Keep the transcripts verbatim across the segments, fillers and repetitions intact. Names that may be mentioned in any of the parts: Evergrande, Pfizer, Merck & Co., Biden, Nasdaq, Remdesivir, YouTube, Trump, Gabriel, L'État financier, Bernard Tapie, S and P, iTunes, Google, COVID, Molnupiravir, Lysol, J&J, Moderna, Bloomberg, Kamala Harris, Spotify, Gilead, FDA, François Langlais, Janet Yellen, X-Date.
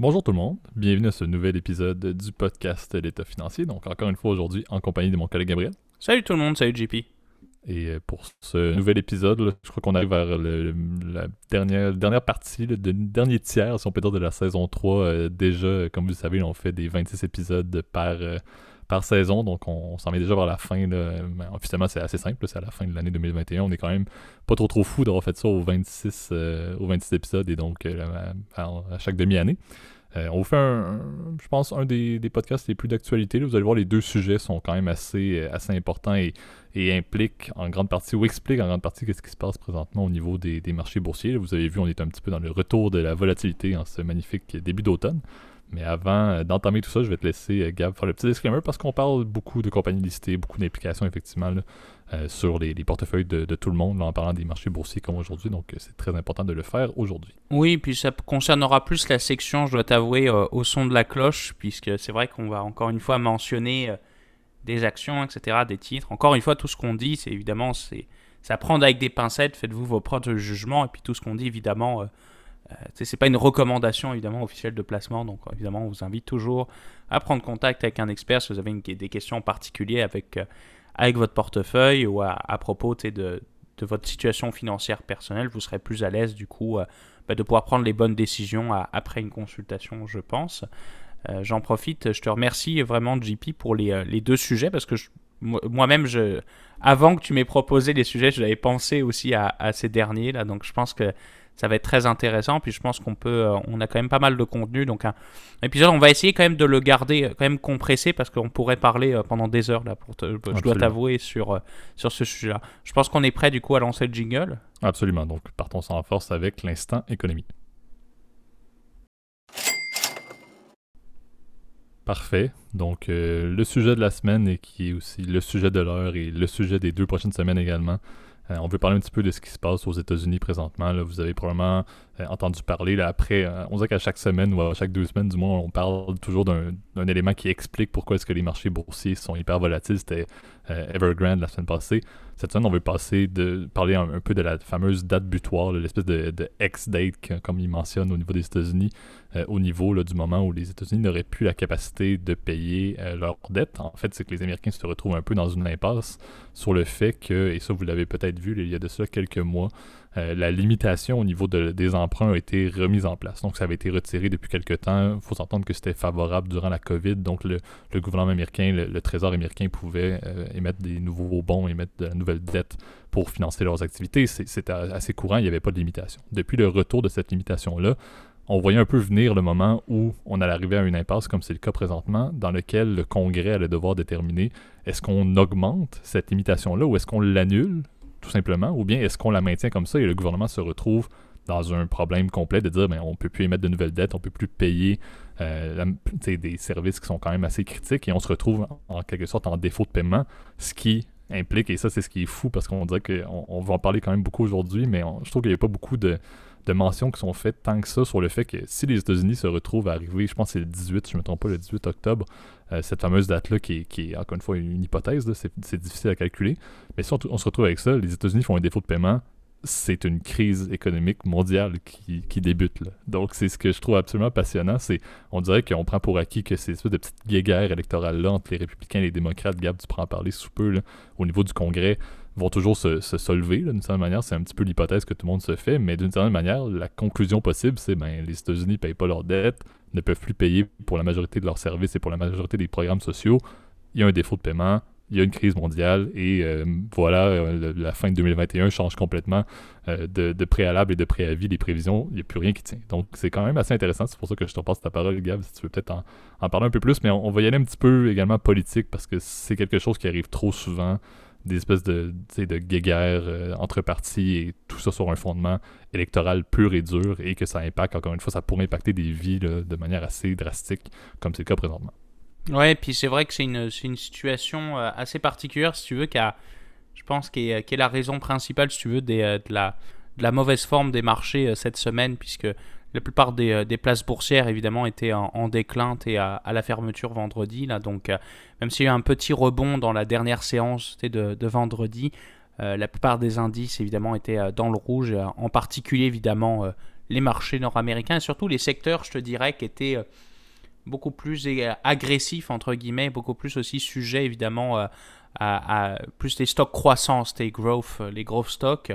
Bonjour tout le monde, bienvenue à ce nouvel épisode du podcast L'État financier. Donc encore une fois aujourd'hui en compagnie de mon collègue Gabriel. Salut tout le monde, salut J P. Et pour ce nouvel épisode, là, je crois qu'on arrive vers le, la dernière, dernière partie, le dernier tiers, si on peut dire, de la saison trois. Euh, déjà, comme vous le savez, là, on fait des vingt-six épisodes par, euh, par saison, donc on, on s'en met déjà vers la fin. Là. Officiellement, c'est assez simple, là, c'est à la fin de l'année deux mille vingt et un. On est quand même pas trop trop fou d'avoir fait ça aux vingt-six, euh, aux vingt-six épisodes et donc euh, à, à chaque demi-année. Euh, on vous fait, un, un, je pense, un des, des podcasts les plus d'actualité. Là, vous allez voir, les deux sujets sont quand même assez, assez importants et, et impliquent en grande partie, ou expliquent en grande partie ce qui se passe présentement au niveau des, des marchés boursiers. Là, vous avez vu, on est un petit peu dans le retour de la volatilité en ce magnifique début d'automne. Mais avant d'entamer tout ça, je vais te laisser, Gab, faire le petit disclaimer parce qu'on parle beaucoup de compagnies listées, beaucoup d'implications, effectivement, là, euh, sur les, les portefeuilles de, de tout le monde, là, en parlant des marchés boursiers comme aujourd'hui. Donc, c'est très important de le faire aujourd'hui. Oui, puis ça concernera plus la section, je dois t'avouer, euh, au son de la cloche, puisque c'est vrai qu'on va encore une fois mentionner euh, des actions, et cetera, des titres. Encore une fois, tout ce qu'on dit, c'est évidemment, c'est, c'est à prendre avec des pincettes. Faites-vous vos propres jugements. Et puis, tout ce qu'on dit, évidemment... Euh, c'est pas une recommandation évidemment officielle de placement, donc évidemment on vous invite toujours à prendre contact avec un expert si vous avez une, des questions particulières avec, euh, avec votre portefeuille ou à, à propos de, de votre situation financière personnelle. Vous serez plus à l'aise du coup euh, bah, de pouvoir prendre les bonnes décisions à, après une consultation, je pense. Euh, j'en profite, je te remercie vraiment J P pour les, euh, les deux sujets parce que je, moi-même, je, avant que tu m'aies proposé les sujets, je l'avais pensé aussi à, à ces derniers là, donc je pense que ça va être très intéressant, puis je pense qu'on peut, on a quand même pas mal de contenu, donc un épisode, on va essayer quand même de le garder, quand même compressé, parce qu'on pourrait parler pendant des heures, là, pour te, je Absolument. dois t'avouer, sur, sur ce sujet-là. Je pense qu'on est prêt du coup à lancer le jingle. Absolument, donc partons sans force avec l'instant économie. Parfait. Donc, euh, le sujet de la semaine, et qui est aussi le sujet de l'heure, et le sujet des deux prochaines semaines également. On veut parler un petit peu de ce qui se passe aux États-Unis présentement. Là, vous avez probablement euh, entendu parler. Là, après, euh, on dirait qu'à chaque semaine ou à chaque deux semaines, du moins, on parle toujours d'un, d'un élément qui explique pourquoi est-ce que les marchés boursiers sont hyper volatiles. C'était euh, Evergrande la semaine passée. Cette semaine, on veut passer de parler un, un peu de la fameuse date butoir, là, l'espèce de, de X-Date, comme il mentionne au niveau des États-Unis, euh, au niveau là, du moment où les États-Unis n'auraient plus la capacité de payer euh, leur dette. En fait, c'est que les Américains se retrouvent un peu dans une impasse sur le fait que, et ça, vous l'avez peut-être vu il y a de cela quelques mois, euh, la limitation au niveau de, des emprunts a été remise en place. Donc, ça avait été retiré depuis quelques temps. Il faut s'entendre que c'était favorable durant la COVID. Donc, le, le gouvernement américain, le, le trésor américain pouvait euh, émettre des nouveaux bons, émettre de la nouvelle dette pour financer leurs activités. C'est, c'était assez courant, il n'y avait pas de limitation. Depuis le retour de cette limitation-là, on voyait un peu venir le moment où on allait arriver à une impasse, comme c'est le cas présentement, dans lequel le Congrès allait devoir déterminer est-ce qu'on augmente cette limitation-là ou est-ce qu'on l'annule tout simplement, ou bien est-ce qu'on la maintient comme ça et le gouvernement se retrouve dans un problème complet de dire ben, on ne peut plus émettre de nouvelles dettes, on ne peut plus payer euh, la, des services qui sont quand même assez critiques et on se retrouve en, en quelque sorte en défaut de paiement, ce qui implique, et ça c'est ce qui est fou parce qu'on dirait qu'on on va en parler quand même beaucoup aujourd'hui, mais on, je trouve qu'il n'y a pas beaucoup de, de mentions qui sont faites tant que ça sur le fait que si les États-Unis se retrouvent à arriver, je pense que c'est le dix-huit, si je ne me trompe pas, le dix-huit octobre, euh, cette fameuse date-là qui est, qui est encore une fois une hypothèse, là, c'est, c'est difficile à calculer, mais si on, on se retrouve avec ça, les États-Unis font un défaut de paiement, c'est une crise économique mondiale qui, qui débute. Là. Donc, c'est ce que je trouve absolument passionnant. C'est, on dirait qu'on prend pour acquis que ces espèces de petites guéguerres électorales-là entre les républicains et les démocrates, Gab, tu pourras en parler sous peu, là, au niveau du Congrès, vont toujours se, se solver. Là, d'une certaine manière, c'est un petit peu l'hypothèse que tout le monde se fait, mais d'une certaine manière, la conclusion possible, c'est ben les États-Unis ne payent pas leurs dettes, ne peuvent plus payer pour la majorité de leurs services et pour la majorité des programmes sociaux. Il y a un défaut de paiement. Il y a une crise mondiale et euh, voilà, euh, la fin de deux mille vingt et un change complètement euh, de, de préalable et de préavis, les prévisions, il n'y a plus rien qui tient. Donc, c'est quand même assez intéressant. C'est pour ça que je te passe ta parole, Gab, si tu veux peut-être en, en parler un peu plus. Mais on, on va y aller un petit peu également politique parce que c'est quelque chose qui arrive trop souvent, des espèces de, de guéguerres euh, entre partis et tout ça sur un fondement électoral pur et dur et que ça impacte, encore une fois, ça pourrait impacter des vies là, de manière assez drastique comme c'est le cas présentement. Ouais, puis c'est vrai que c'est une, c'est une situation assez particulière, si tu veux, qui a, je pense, qui est, qui est la raison principale, si tu veux, des, de, la, de la mauvaise forme des marchés cette semaine, puisque la plupart des, des places boursières, évidemment, étaient en, en déclin et à, à la fermeture vendredi. Là, donc, même s'il y a eu un petit rebond dans la dernière séance de, de vendredi, euh, la plupart des indices, évidemment, étaient dans le rouge, en particulier, évidemment, euh, les marchés nord-américains, et surtout les secteurs, je te dirais, qui étaient beaucoup plus agressifs, entre guillemets, beaucoup plus aussi sujets, évidemment, à, à, à plus les stocks croissance, les growth, les growth stocks.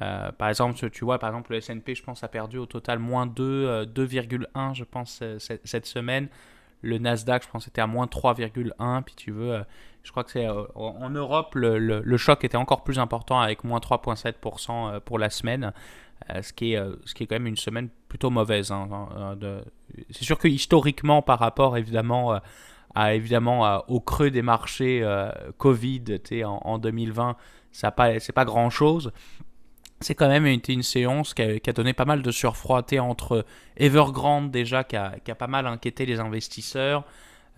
Euh, par exemple, tu vois, par exemple, le S and P, je pense, a perdu au total moins deux virgule un, je pense, cette, cette semaine. Le Nasdaq, je pense, était à moins trois virgule un. Puis tu veux, je crois que c'est en Europe, le, le, le choc était encore plus important avec moins trois virgule sept pour cent pour la semaine, ce qui est, ce qui est quand même une semaine plutôt mauvaise. Hein. C'est sûr que historiquement, par rapport évidemment, à, évidemment au creux des marchés euh, Covid en, en deux mille vingt, ça pas, c'est pas grand-chose. C'est quand même été une séance qui a, qui a donné pas mal de surfroid entre Evergrande déjà, qui a, qui a pas mal inquiété les investisseurs.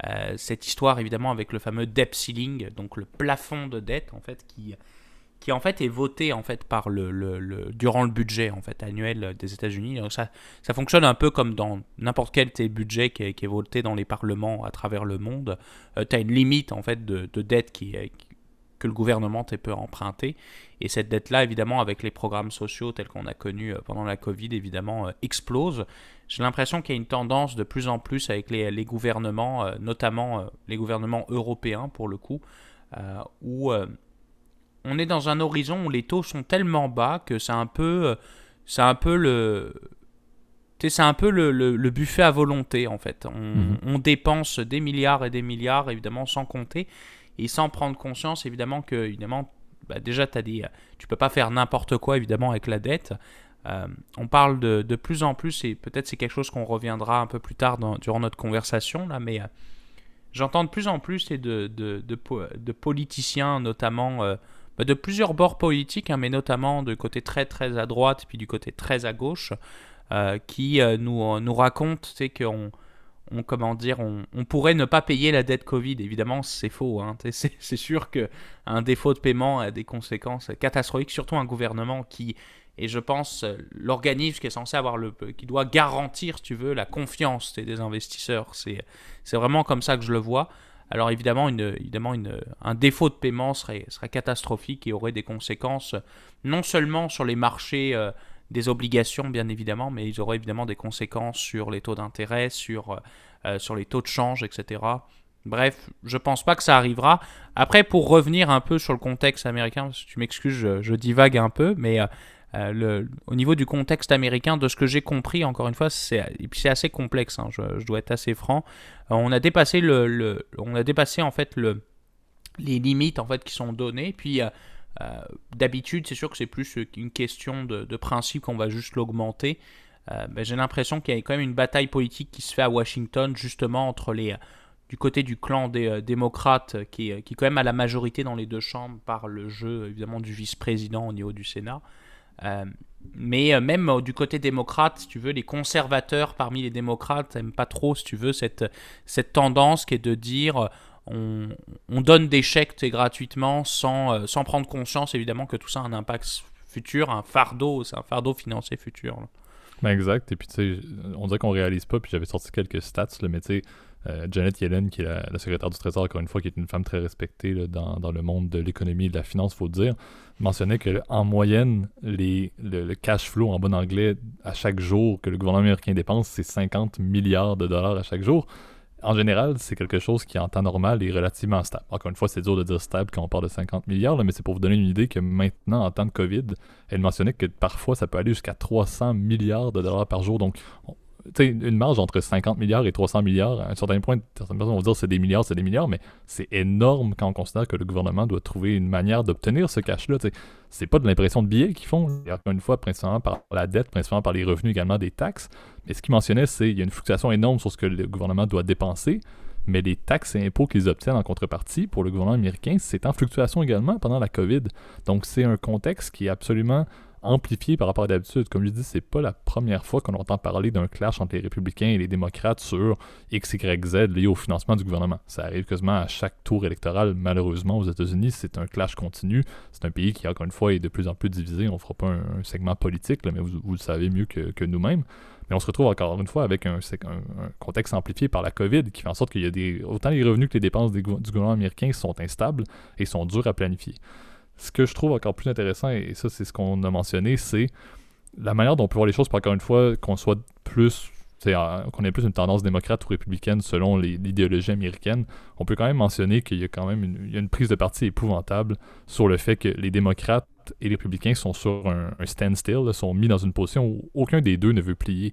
Euh, cette histoire évidemment avec le fameux debt ceiling, donc le plafond de dette en fait, qui, qui en fait est voté en fait, par le, le, le, durant le budget en fait, annuel des États-Unis. Donc ça, ça fonctionne un peu comme dans n'importe quel budget qui est, qui est voté dans les parlements à travers le monde. Euh, tu as une limite en fait, de, de dette qui est... que le gouvernement peut emprunter. Et cette dette-là, évidemment, avec les programmes sociaux tels qu'on a connus pendant la Covid, évidemment, explose. J'ai l'impression qu'il y a une tendance de plus en plus avec les, les gouvernements, notamment les gouvernements européens, pour le coup, euh, où euh, on est dans un horizon où les taux sont tellement bas que c'est un peu, c'est un peu le... C'est un peu le, le, le buffet à volonté, en fait. On, mmh. on dépense des milliards et des milliards, évidemment, sans compter. Et sans prendre conscience, évidemment, que évidemment, bah déjà, t'as dit, tu ne peux pas faire n'importe quoi, évidemment, avec la dette. Euh, on parle de, de plus en plus, et peut-être c'est quelque chose qu'on reviendra un peu plus tard dans, durant notre conversation, là, mais euh, j'entends de plus en plus de, de, de, de politiciens, notamment... Euh, de plusieurs bords politiques, hein, mais notamment du côté très, très à droite, puis du côté très à gauche... Euh, qui euh, nous, euh, nous raconte qu'on on, comment dire, on, on pourrait ne pas payer la dette Covid. Évidemment, c'est faux. Hein. C'est, c'est sûr qu'un défaut de paiement a des conséquences catastrophiques, surtout un gouvernement qui, et je pense, l'organisme qui est censé avoir le... qui doit garantir, si tu veux, la confiance des investisseurs. C'est, c'est vraiment comme ça que je le vois. Alors évidemment, une, évidemment une, un défaut de paiement serait, serait catastrophique et aurait des conséquences non seulement sur les marchés... Euh, des obligations, bien évidemment, mais ils auraient évidemment des conséquences sur les taux d'intérêt, sur, euh, sur les taux de change, et cetera. Bref, je ne pense pas que ça arrivera. Après, pour revenir un peu sur le contexte américain, parce que tu m'excuses, je, je divague un peu, mais euh, le, au niveau du contexte américain, de ce que j'ai compris, encore une fois, c'est, c'est assez complexe, hein, je, je dois être assez franc. Euh, on a dépassé, le, le, on a dépassé en fait, le, les limites en fait, qui sont données, puis... Euh, Euh, d'habitude, c'est sûr que c'est plus une question de, de principe qu'on va juste l'augmenter. Euh, ben, j'ai l'impression qu'il y a quand même une bataille politique qui se fait à Washington, justement, entre les, du côté du clan des euh, démocrates, qui est, qui est quand même à la majorité dans les deux chambres par le jeu, évidemment, du vice-président au niveau du Sénat. Euh, mais euh, même euh, du côté démocrate, si tu veux, les conservateurs parmi les démocrates n'aiment pas trop, si tu veux, cette, cette tendance qui est de dire... Euh, On, on donne des chèques gratuitement sans, sans prendre conscience, évidemment, que tout ça a un impact futur, un fardeau, c'est un fardeau financier futur. Là. Ben exact. Et puis, tu sais, on dirait qu'on réalise pas, puis j'avais sorti quelques stats, là, mais tu sais, euh, Janet Yellen, qui est la, la secrétaire du Trésor, encore une fois, qui est une femme très respectée là, dans, dans le monde de l'économie et de la finance, il faut dire, mentionnait qu'en moyenne, les, le, le cash flow, en bon anglais, à chaque jour que le gouvernement américain dépense, c'est cinquante milliards de dollars à chaque jour. En général, c'est quelque chose qui, en temps normal, est relativement stable. Encore une fois, c'est dur de dire stable quand on parle de cinquante milliards, là, mais c'est pour vous donner une idée que maintenant, en temps de COVID, elle mentionnait que parfois, ça peut aller jusqu'à trois cents milliards de dollars par jour. Donc, tu sais, une marge entre cinquante milliards et trois cents milliards, à un certain point, certaines personnes vont dire c'est des milliards, c'est des milliards, mais c'est énorme quand on considère que le gouvernement doit trouver une manière d'obtenir ce cash-là. T'sais, c'est pas de l'impression de billets qu'ils font, encore une fois, principalement par la dette, principalement par les revenus également des taxes. Mais ce qu'il mentionnait, c'est qu'il y a une fluctuation énorme sur ce que le gouvernement doit dépenser, mais les taxes et impôts qu'ils obtiennent en contrepartie pour le gouvernement américain, c'est en fluctuation également pendant la COVID. Donc c'est un contexte qui est absolument amplifié par rapport à d'habitude. Comme je dis, c'est pas la première fois qu'on entend parler d'un clash entre les républicains et les démocrates sur X, Y, Z lié au financement du gouvernement. Ça arrive quasiment à chaque tour électoral, malheureusement, aux États-Unis. C'est un clash continu. C'est un pays qui, encore une fois, est de plus en plus divisé. On fera pas un, un segment politique, là, mais vous, vous le savez mieux que, que nous-mêmes. Mais on se retrouve encore une fois avec un, un, un contexte amplifié par la COVID qui fait en sorte qu'il y a des... Autant les revenus que les dépenses des, du gouvernement américain sont instables et sont durs à planifier. Ce que je trouve encore plus intéressant, et ça c'est ce qu'on a mentionné, c'est la manière dont on peut voir les choses, encore une fois, qu'on soit plus, c'est, euh, qu'on ait plus une tendance démocrate ou républicaine selon les, l'idéologie américaine, on peut quand même mentionner qu'il y a quand même une, il y a une prise de parti épouvantable sur le fait que les démocrates et les républicains sont sur un, un standstill, là, sont mis dans une position où aucun des deux ne veut plier.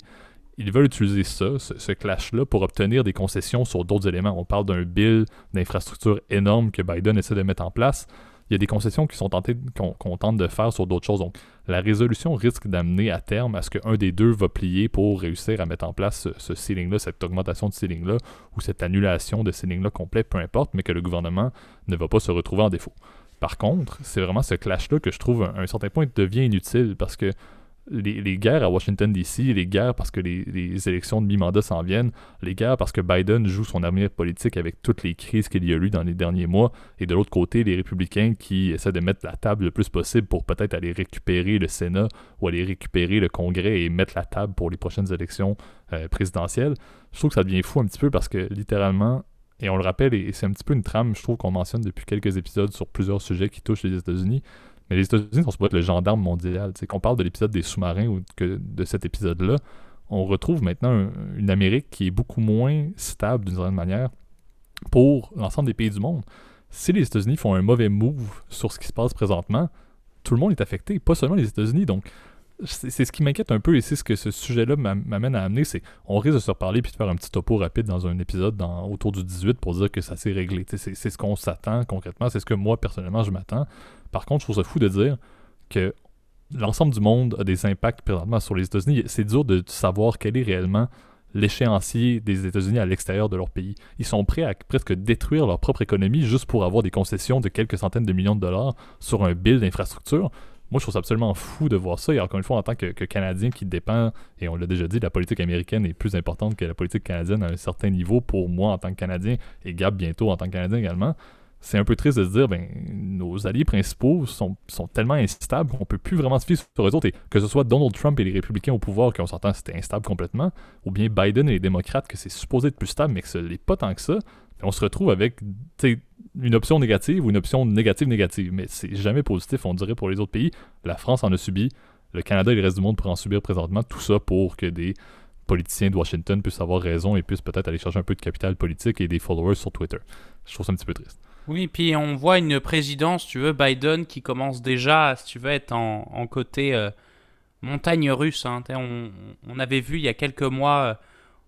Ils veulent utiliser ça, ce, ce clash-là, pour obtenir des concessions sur d'autres éléments. On parle d'un bill d'infrastructure énorme que Biden essaie de mettre en place. Il y a des concessions qui sont tentées, qu'on, qu'on tente de faire sur d'autres choses. Donc, la résolution risque d'amener à terme à ce qu'un des deux va plier pour réussir à mettre en place ce, ce ceiling-là, cette augmentation de ceiling-là, ou cette annulation de ceiling-là complet, peu importe, mais que le gouvernement ne va pas se retrouver en défaut. Par contre, c'est vraiment ce clash-là que je trouve, à un certain point, devient inutile, parce que Les, les guerres à Washington D C, les guerres parce que les, les élections de mi-mandat s'en viennent, les guerres parce que Biden joue son avenir politique avec toutes les crises qu'il y a eu dans les derniers mois, et de l'autre côté, les républicains qui essaient de mettre la table le plus possible pour peut-être aller récupérer le Sénat ou aller récupérer le Congrès et mettre la table pour les prochaines élections euh, présidentielles. Je trouve que ça devient fou un petit peu parce que littéralement, et on le rappelle, et c'est un petit peu une trame, je trouve, qu'on mentionne depuis quelques épisodes sur plusieurs sujets qui touchent les États-Unis, mais les États-Unis sont supposés être le gendarme mondial. T'sais, qu'on parle de l'épisode des sous-marins ou que de cet épisode-là, on retrouve maintenant un, une Amérique qui est beaucoup moins stable d'une certaine manière pour l'ensemble des pays du monde. Si les États-Unis font un mauvais move sur ce qui se passe présentement, tout le monde est affecté, pas seulement les États-Unis. Donc, c'est, c'est ce qui m'inquiète un peu et c'est ce que ce sujet-là m'amène à amener. C'est, on risque de se reparler puis de faire un petit topo rapide dans un épisode dans, autour du dix-huit pour dire que ça s'est réglé. C'est, c'est ce qu'on s'attend concrètement, c'est ce que moi, personnellement, je m'attends. Par contre, je trouve ça fou de dire que l'ensemble du monde a des impacts présentement sur les États-Unis. C'est dur de savoir quel est réellement l'échéancier des États-Unis à l'extérieur de leur pays. Ils sont prêts à presque détruire leur propre économie juste pour avoir des concessions de quelques centaines de millions de dollars sur un bill d'infrastructure. Moi, je trouve ça absolument fou de voir ça. Et encore une fois, en tant que, que Canadien qui dépend, et on l'a déjà dit, la politique américaine est plus importante que la politique canadienne à un certain niveau pour moi en tant que Canadien, et Gab bientôt en tant que Canadien également. C'est un peu triste de se dire, ben, nos alliés principaux sont, sont tellement instables qu'on ne peut plus vraiment se fier sur eux autres. Et que ce soit Donald Trump et les républicains au pouvoir, qu'on s'entend c'était instable complètement, ou bien Biden et les démocrates, que c'est supposé être plus stable, mais que ce n'est pas tant que ça, ben on se retrouve avec une option négative ou une option négative-négative. Mais c'est jamais positif, on dirait, pour les autres pays. La France en a subi, le Canada et le reste du monde pourraient en subir présentement, tout ça pour que des politiciens de Washington puissent avoir raison et puissent peut-être aller chercher un peu de capital politique et des followers sur Twitter. Je trouve ça un petit peu triste. Oui, puis on voit une présidence, si tu veux, Biden, qui commence déjà, si tu veux, être en, en côté euh, montagne russe. Hein. On, on avait vu il y a quelques mois,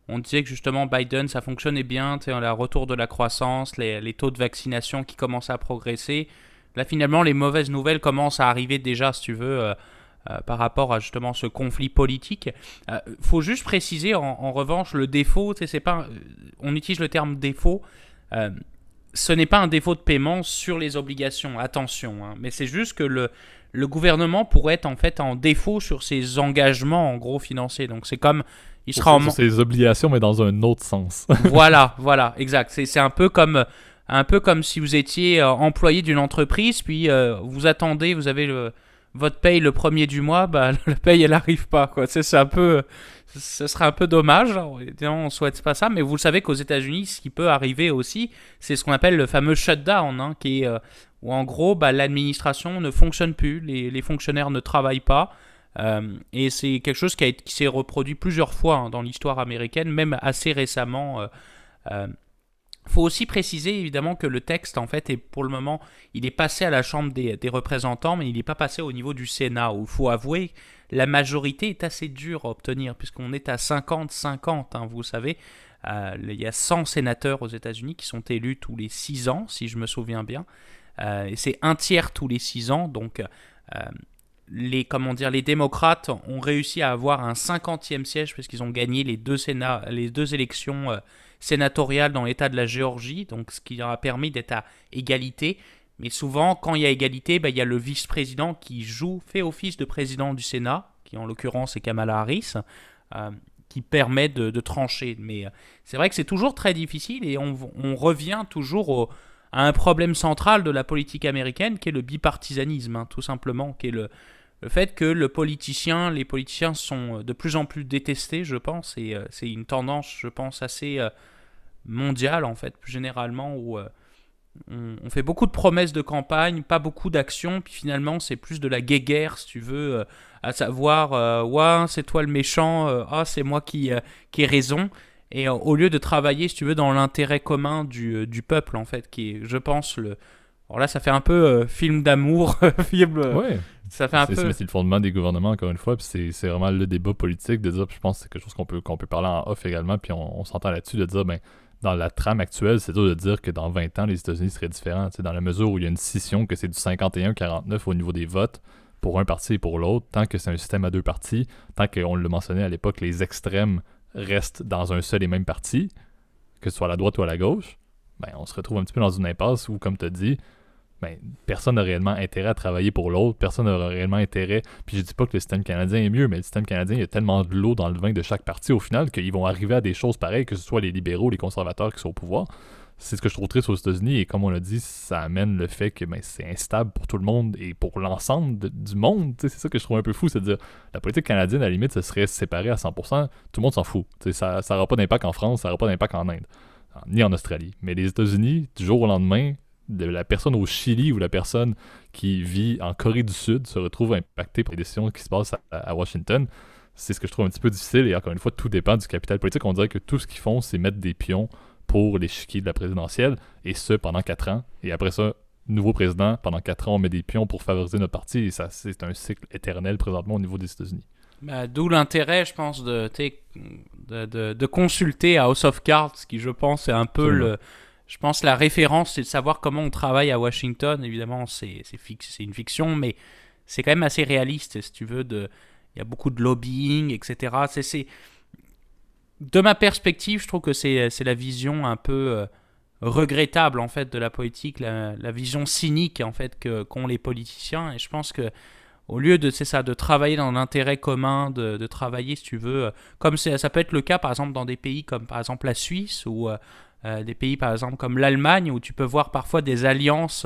on disait que justement Biden, ça fonctionnait bien, le retour de la croissance, les, les taux de vaccination qui commençaient à progresser. Là, finalement, les mauvaises nouvelles commencent à arriver déjà, si tu veux, euh, euh, par rapport à justement ce conflit politique. Il euh, faut juste préciser, en, en revanche, le défaut, c'est pas, on utilise le terme défaut, euh, ce n'est pas un défaut de paiement sur les obligations, attention, hein, mais c'est juste que le, le gouvernement pourrait être en fait en défaut sur ses engagements en gros financiers. Donc c'est comme il sera en... sur ses obligations mais dans un autre sens. Voilà, voilà, exact. C'est, c'est un peu comme un peu comme si vous étiez employé d'une entreprise puis euh, vous attendez, vous avez le, votre paye le premier du mois, bah le paye elle arrive pas quoi. C'est, c'est un peu ce serait un peu dommage, genre, on ne souhaite pas ça, mais vous le savez qu'aux États-Unis, ce qui peut arriver aussi, c'est ce qu'on appelle le fameux shutdown, hein, qui est, euh, où en gros, bah, l'administration ne fonctionne plus, les, les fonctionnaires ne travaillent pas, euh, et c'est quelque chose qui, a, qui s'est reproduit plusieurs fois hein, dans l'histoire américaine, même assez récemment. Il euh, euh, faut aussi préciser évidemment que le texte, en fait, est, pour le moment, il est passé à la Chambre des, des représentants, mais il n'est pas passé au niveau du Sénat, où il faut avouer la majorité est assez dure à obtenir, puisqu'on est à cinquante cinquante, hein, vous savez. Euh, il y a cent sénateurs aux États-Unis qui sont élus tous les six ans, si je me souviens bien. Euh, et c'est un tiers tous les six ans. Donc, euh, les, comment dire, les démocrates ont réussi à avoir un cinquantième siège, puisqu'ils ont gagné les deux, sénats, les deux élections euh, sénatoriales dans l'État de la Géorgie, donc ce qui leur a permis d'être à égalité. Mais souvent, quand il y a égalité, bah, il y a le vice-président qui joue, fait office de président du Sénat, qui en l'occurrence est Kamala Harris, euh, qui permet de, de trancher. Mais euh, c'est vrai que c'est toujours très difficile et on, on revient toujours au, à un problème central de la politique américaine qui est le bipartisanisme, hein, tout simplement, qui est le, le fait que le politicien, les politiciens sont de plus en plus détestés, je pense, et euh, c'est une tendance, je pense, assez euh, mondiale, en fait, plus généralement, où... Euh, On fait beaucoup de promesses de campagne, pas beaucoup d'actions, puis finalement c'est plus de la guéguerre, si tu veux, euh, à savoir euh, « ouais, c'est toi le méchant, euh, ah, c'est moi qui, euh, qui ai raison », et euh, au lieu de travailler, si tu veux, dans l'intérêt commun du, du peuple, en fait, qui est, je pense, le... Alors là, ça fait un peu euh, film d'amour, film... Euh, ouais. Ça fait un c'est, peu... C'est le fondement des gouvernements, encore une fois, puis c'est, c'est vraiment le débat politique de dire, je pense que c'est quelque chose qu'on peut, qu'on peut parler en off également, puis on, on s'entend là-dessus de dire, ben dans la trame actuelle, c'est dur de dire que dans vingt ans, les États-Unis seraient différents. Dans la mesure où il y a une scission, que c'est du cinquante et un quarante-neuf au niveau des votes pour un parti et pour l'autre, tant que c'est un système à deux partis, tant qu'on le mentionnait à l'époque, les extrêmes restent dans un seul et même parti, que ce soit à la droite ou à la gauche, ben, on se retrouve un petit peu dans une impasse où, comme tu as dit, ben, personne n'a réellement intérêt à travailler pour l'autre, personne n'a réellement intérêt. Puis je dis pas que le système canadien est mieux, mais le système canadien, il y a tellement de l'eau dans le vin de chaque parti au final qu'ils vont arriver à des choses pareilles, que ce soit les libéraux, les conservateurs qui sont au pouvoir. C'est ce que je trouve triste aux États-Unis, et comme on l'a dit, ça amène le fait que ben, c'est instable pour tout le monde et pour l'ensemble de, du monde. T'sais, c'est ça que je trouve un peu fou, c'est de dire la politique canadienne, à la limite, ça serait séparé à cent pour cent, tout le monde s'en fout. T'sais, ça n'aura pas d'impact en France, ça n'aura pas d'impact en Inde, ni en Australie. Mais les États-Unis, du jour au lendemain, de la personne au Chili ou la personne qui vit en Corée du Sud se retrouve impactée par les décisions qui se passent à, à Washington. C'est ce que je trouve un petit peu difficile, et encore une fois, tout dépend du capital politique. On dirait que tout ce qu'ils font, c'est mettre des pions pour l'échiquier de la présidentielle, et ce, pendant quatre ans. Et après ça, nouveau président, pendant quatre ans, on met des pions pour favoriser notre parti, et ça, c'est un cycle éternel présentement au niveau des États-Unis. Bah, d'où l'intérêt, je pense, de, de, de, de consulter à House of Cards, qui, je pense, est un peu Absolument. le... Je pense que la référence, c'est de savoir comment on travaille à Washington. Évidemment, c'est, c'est, fixe, c'est une fiction, mais c'est quand même assez réaliste, si tu veux. De, il y a beaucoup de lobbying, et cetera. C'est, c'est... De ma perspective, je trouve que c'est, c'est la vision un peu euh, regrettable, en fait, de la politique, la, la vision cynique, en fait, que, qu'ont les politiciens. Et je pense que au lieu de, c'est ça, de travailler dans l'intérêt commun, de, de travailler, si tu veux, euh, comme c'est, ça peut être le cas, par exemple, dans des pays comme, par exemple, la Suisse, ou... Euh, des pays par exemple comme l'Allemagne, où tu peux voir parfois des alliances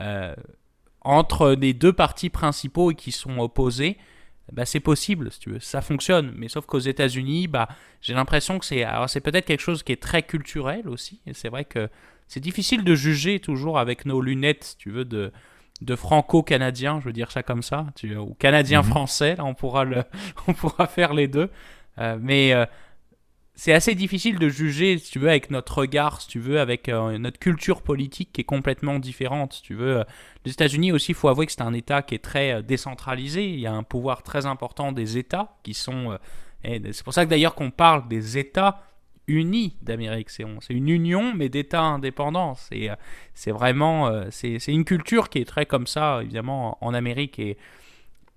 euh, entre les deux partis principaux et qui sont opposés, bah, c'est possible si tu veux, ça fonctionne. Mais sauf qu'aux États-Unis, bah, j'ai l'impression que c'est, alors c'est peut-être quelque chose qui est très culturel aussi, et c'est vrai que c'est difficile de juger toujours avec nos lunettes, si tu veux, de, de franco-canadien, je veux dire ça comme ça, tu, ou canadien-français, là on pourra, le, on pourra faire les deux, euh, mais... Euh, c'est assez difficile de juger, si tu veux, avec notre regard, si tu veux, avec euh, notre culture politique qui est complètement différente, si tu veux. Les États-Unis aussi, il faut avouer que c'est un État qui est très euh, décentralisé. Il y a un pouvoir très important des États qui sont... Euh, et c'est pour ça que d'ailleurs qu'on parle des États unis d'Amérique. C'est, on, c'est une union, mais d'États indépendants. C'est, euh, c'est vraiment... Euh, c'est, c'est une culture qui est très comme ça, évidemment, en, en Amérique. Et,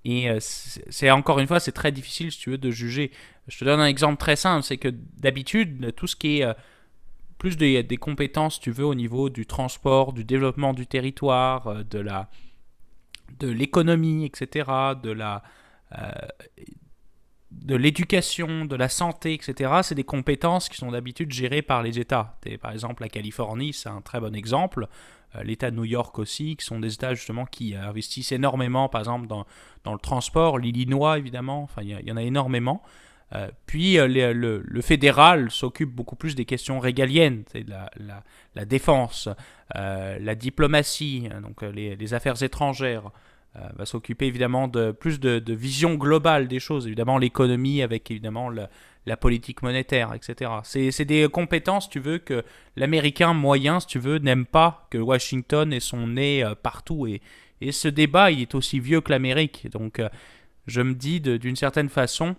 et euh, c'est, c'est encore une fois, c'est très difficile, si tu veux, de juger... Je te donne un exemple très simple, c'est que d'habitude, tout ce qui est euh, plus des, des compétences, tu veux, au niveau du transport, du développement du territoire, euh, de, la, de l'économie, et cetera, de, la, euh, de l'éducation, de la santé, et cetera, c'est des compétences qui sont d'habitude gérées par les États. Et, par exemple, la Californie, c'est un très bon exemple. L'État de New York aussi, qui sont des États justement qui investissent énormément, par exemple, dans, dans le transport. L'Illinois, évidemment, enfin, il y, y en a énormément. Euh, puis euh, le, le, le fédéral s'occupe beaucoup plus des questions régaliennes, c'est la, la, la défense, euh, la diplomatie, donc euh, les, les affaires étrangères, euh, va s'occuper évidemment de plus de, de vision globale des choses, évidemment l'économie avec évidemment le, la politique monétaire, et cetera. C'est, c'est des compétences, tu veux, que l'Américain moyen, si tu veux, n'aime pas que Washington ait son nez euh, partout, et, et ce débat, il est aussi vieux que l'Amérique, donc euh, je me dis de, d'une certaine façon...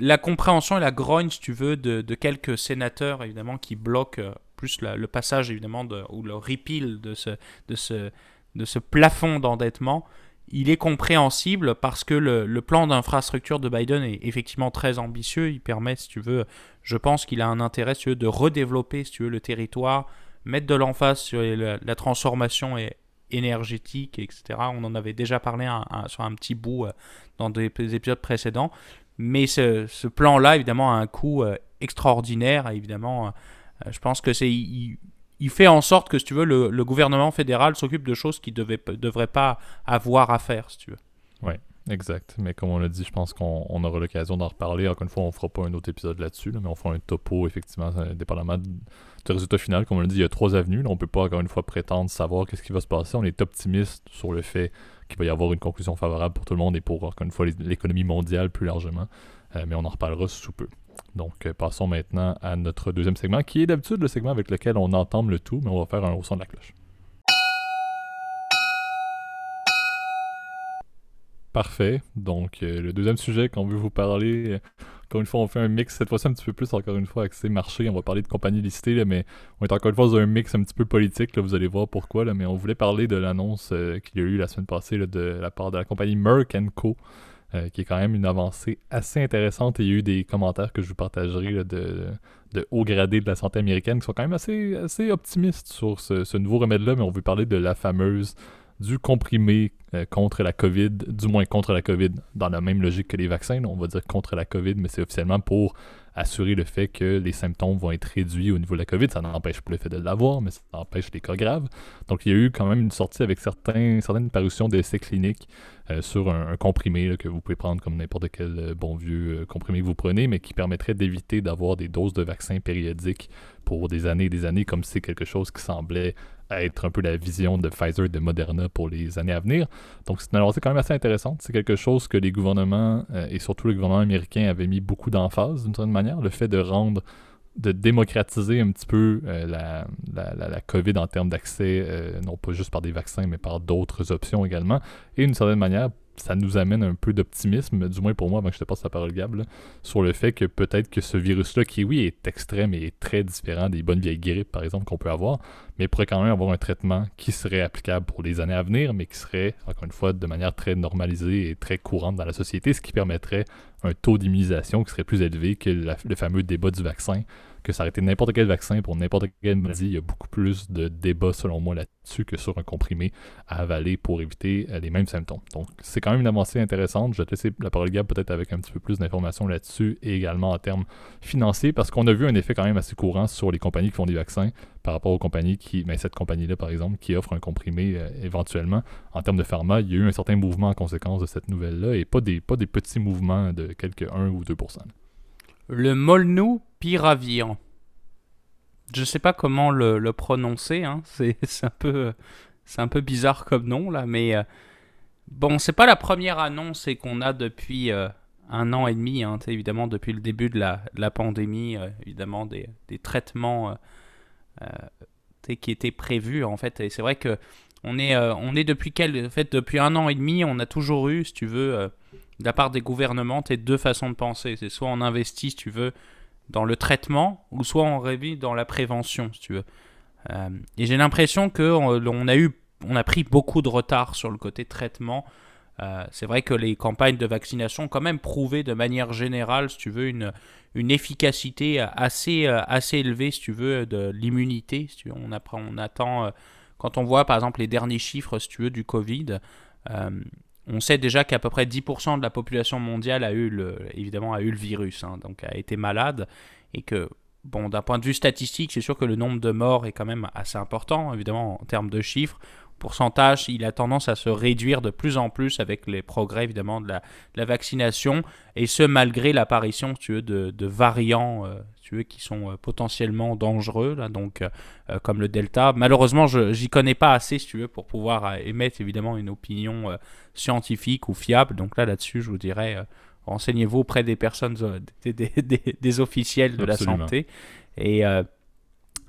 La compréhension et la grogne, si tu veux, de, de quelques sénateurs, évidemment, qui bloquent euh, plus la, le passage, évidemment, de, ou le repeal de ce, de, ce, de ce plafond d'endettement, il est compréhensible parce que le, le plan d'infrastructure de Biden est effectivement très ambitieux. Il permet, si tu veux, je pense qu'il a un intérêt, si tu veux, de redévelopper, si tu veux, le territoire, mettre de l'emphase sur la, la transformation et, énergétique, et cetera. On en avait déjà parlé un, un, sur un petit bout euh, dans des, des épisodes précédents. Mais ce, ce plan-là, évidemment, a un coût euh, extraordinaire. Et évidemment, euh, je pense que c'est, il, il fait en sorte que, si tu veux, le, le gouvernement fédéral s'occupe de choses qu'il ne devrait pas avoir à faire, si tu veux. Oui. Exact. Mais comme on l'a dit, je pense qu'on on aura l'occasion d'en reparler. Encore une fois, on fera pas un autre épisode là-dessus, là, mais on fera un topo, effectivement, dépendamment du résultat final. Comme on l'a dit, il y a trois avenues. Là, on peut pas, encore une fois, prétendre savoir qu'est-ce qui va se passer. On est optimiste sur le fait qu'il va y avoir une conclusion favorable pour tout le monde et pour, encore une fois, l'économie mondiale plus largement. Euh, mais on en reparlera sous peu. Donc, passons maintenant à notre deuxième segment, qui est d'habitude le segment avec lequel on entame le tout, mais on va faire un haut son de la cloche. Parfait. Donc, euh, le deuxième sujet qu'on veut vous parler, euh, encore une fois, on fait un mix, cette fois-ci un petit peu plus, encore une fois, axé marché. On va parler de compagnies listées, là, mais on est encore une fois dans un mix un petit peu politique. Là, vous allez voir pourquoi, là, mais on voulait parler de l'annonce euh, qu'il y a eu la semaine passée là, de la part de la compagnie Merck and Co., Euh, qui est quand même une avancée assez intéressante. Et il y a eu des commentaires que je vous partagerai là, de, de hauts gradés de la santé américaine qui sont quand même assez, assez optimistes sur ce, ce nouveau remède-là, mais on veut parler de la fameuse du comprimé euh, contre la COVID, du moins contre la COVID, dans la même logique que les vaccins. Là, on va dire contre la COVID, mais c'est officiellement pour assurer le fait que les symptômes vont être réduits au niveau de la COVID. Ça n'empêche pas le fait de l'avoir, mais ça empêche les cas graves. Donc, il y a eu quand même une sortie avec certains, certaines parutions d'essais cliniques euh, sur un, un comprimé là, que vous pouvez prendre comme n'importe quel euh, bon vieux euh, comprimé que vous prenez, mais qui permettrait d'éviter d'avoir des doses de vaccins périodiques pour des années et des années, comme si c'est quelque chose qui semblait être un peu la vision de Pfizer et de Moderna pour les années à venir. Donc, c'est une avancée quand même assez intéressante. C'est quelque chose que les gouvernements, euh, et surtout le gouvernement américain, avaient mis beaucoup d'emphase, d'une certaine manière. Le fait de rendre, de démocratiser un petit peu euh, la, la, la, la COVID en termes d'accès, euh, non pas juste par des vaccins, mais par d'autres options également. Et d'une certaine manière, ça nous amène un peu d'optimisme, du moins pour moi, avant que je te passe la parole, Gab, là, sur le fait que peut-être que ce virus-là, qui oui est extrême et est très différent des bonnes vieilles grippes, par exemple, qu'on peut avoir, mais pourrait quand même avoir un traitement qui serait applicable pour les années à venir, mais qui serait, encore une fois, de manière très normalisée et très courante dans la société, ce qui permettrait un taux d'immunisation qui serait plus élevé que la, le fameux débat du vaccin, que s'arrêter n'importe quel vaccin pour n'importe quelle maladie. Il y a beaucoup plus de débats, selon moi, là-dessus que sur un comprimé à avaler pour éviter euh, les mêmes symptômes. Donc, c'est quand même une avancée intéressante. Je vais te laisser la parole, Gab, peut-être avec un petit peu plus d'informations là-dessus et également en termes financiers, parce qu'on a vu un effet quand même assez courant sur les compagnies qui font des vaccins par rapport aux compagnies qui, ben, cette compagnie-là, par exemple, qui offre un comprimé euh, éventuellement. En termes de pharma, il y a eu un certain mouvement en conséquence de cette nouvelle-là et pas des, pas des petits mouvements de quelques un ou deux pour cent. Le Molnupiravir. Je sais pas comment le, le prononcer, hein. c'est, c'est, un peu, c'est un peu bizarre comme nom, là, mais euh, bon, c'est pas la première annonce qu'on a depuis euh, un an et demi, hein, évidemment, depuis le début de la, de la pandémie, euh, évidemment, des, des traitements euh, euh, qui étaient prévus, en fait, et c'est vrai que on est, euh, on est depuis, quel, en fait, depuis un an et demi, on a toujours eu, si tu veux... Euh, de la part des gouvernements, tu as deux façons de penser. C'est soit on investit, si tu veux, dans le traitement, ou soit on révit dans la prévention, si tu veux. Euh, et j'ai l'impression qu'on on a, eu, on a pris beaucoup de retard sur le côté traitement. Euh, c'est vrai que les campagnes de vaccination ont quand même prouvé de manière générale, si tu veux, une, une efficacité assez, assez élevée, si tu veux, de l'immunité. Si tu veux. On, apprend, on attend, quand on voit, par exemple, les derniers chiffres, si tu veux, du Covid, euh, on sait déjà qu'à peu près dix pour cent de la population mondiale a eu le, évidemment, a eu le virus, hein, donc a été malade. Et que, bon, d'un point de vue statistique, c'est sûr que le nombre de morts est quand même assez important, évidemment, en termes de chiffres. Pourcentage, il a tendance à se réduire de plus en plus avec les progrès, évidemment, de la, de la vaccination. Et ce, malgré l'apparition, si tu veux, de, de variants, euh, si tu veux, qui sont euh, potentiellement dangereux, là, donc, euh, comme le Delta. Malheureusement, je j'y connais pas assez, si tu veux, pour pouvoir euh, émettre, évidemment, une opinion euh, scientifique ou fiable. Donc là, là-dessus, je vous dirais, euh, renseignez-vous auprès des personnes, euh, des, des, des, des officiels de Absolument. La santé. Et... Euh,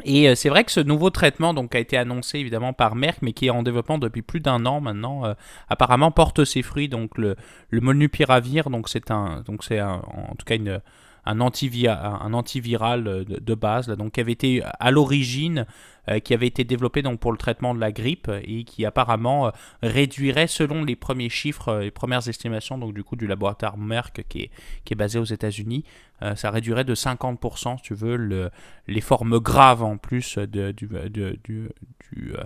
Et c'est vrai que ce nouveau traitement donc, a été annoncé évidemment par Merck, mais qui est en développement depuis plus d'un an maintenant, euh, apparemment porte ses fruits. Donc le, le Molnupiravir, donc c'est un, donc c'est un, en tout cas une, un, antivia, un antiviral de, de base, là, donc qui avait été à l'origine, euh, qui avait été développé donc pour le traitement de la grippe et qui apparemment euh, réduirait, selon les premiers chiffres, les premières estimations donc du coup du laboratoire Merck qui est, qui est basé aux États-Unis. Euh, ça réduirait de cinquante pour cent, si tu veux, le, les formes graves en plus de, du, de, du, du, euh,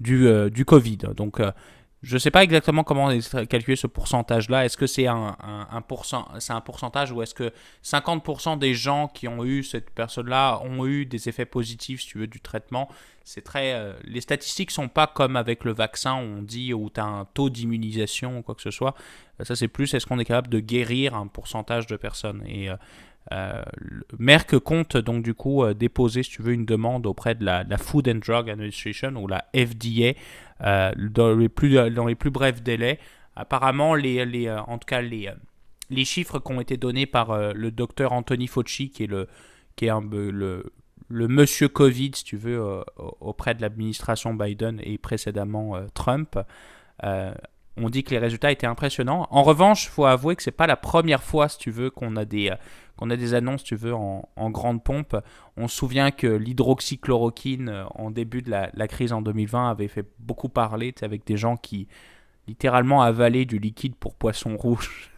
du, euh, du Covid. Donc, euh, Je ne sais pas exactement comment est calculé ce pourcentage-là. Est-ce que c'est un, un, un, pourcent, c'est un pourcentage ou est-ce que cinquante pour cent des gens qui ont eu cette personne-là ont eu des effets positifs, si tu veux, du traitement? C'est très, euh, les statistiques ne sont pas comme avec le vaccin, où on dit où tu as un taux d'immunisation ou quoi que ce soit. Ça, c'est plus est-ce qu'on est capable de guérir un pourcentage de personnes. Et euh, euh, Merck compte donc du coup euh, déposer, si tu veux, une demande auprès de la, de la Food and Drug Administration ou la F D A euh, dans, les plus, dans les plus brefs délais. Apparemment, les, les, euh, en tout cas, les, les chiffres qui ont été donnés par euh, le docteur Anthony Fauci, qui est le... Qui est un, le le monsieur Covid, si tu veux, euh, auprès de l'administration Biden et précédemment euh, Trump, euh, on dit que les résultats étaient impressionnants. En revanche, il faut avouer que ce n'est pas la première fois, si tu veux, qu'on a des, euh, qu'on a des annonces, si tu veux, en, en grande pompe. On se souvient que l'hydroxychloroquine, euh, en début de la, la crise en deux mille vingt, avait fait beaucoup parler, tu sais, avec des gens qui littéralement avalaient du liquide pour poisson rouge.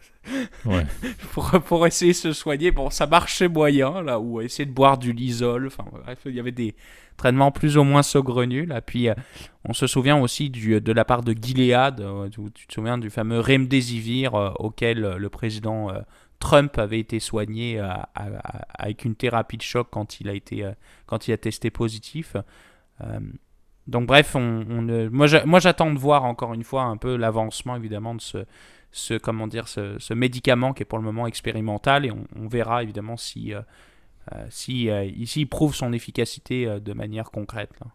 Ouais. pour, pour essayer de se soigner. Bon, ça marchait moyen, là, ou essayer de boire du Lysol. Enfin, bref, il y avait des traitements plus ou moins saugrenus, là. Puis, euh, on se souvient aussi du, de la part de Gilead, euh, tu, tu te souviens du fameux Remdesivir euh, auquel euh, le président euh, Trump avait été soigné euh, à, à, avec une thérapie de choc quand il a, été, euh, quand il a testé positif. Euh, donc, bref, on, on, euh, moi, je, moi, j'attends de voir, encore une fois, un peu l'avancement, évidemment, de ce... Ce, comment dire, ce, ce médicament qui est pour le moment expérimental, et on, on verra évidemment si, euh, si euh, ici il prouve son efficacité euh, de manière concrète, là.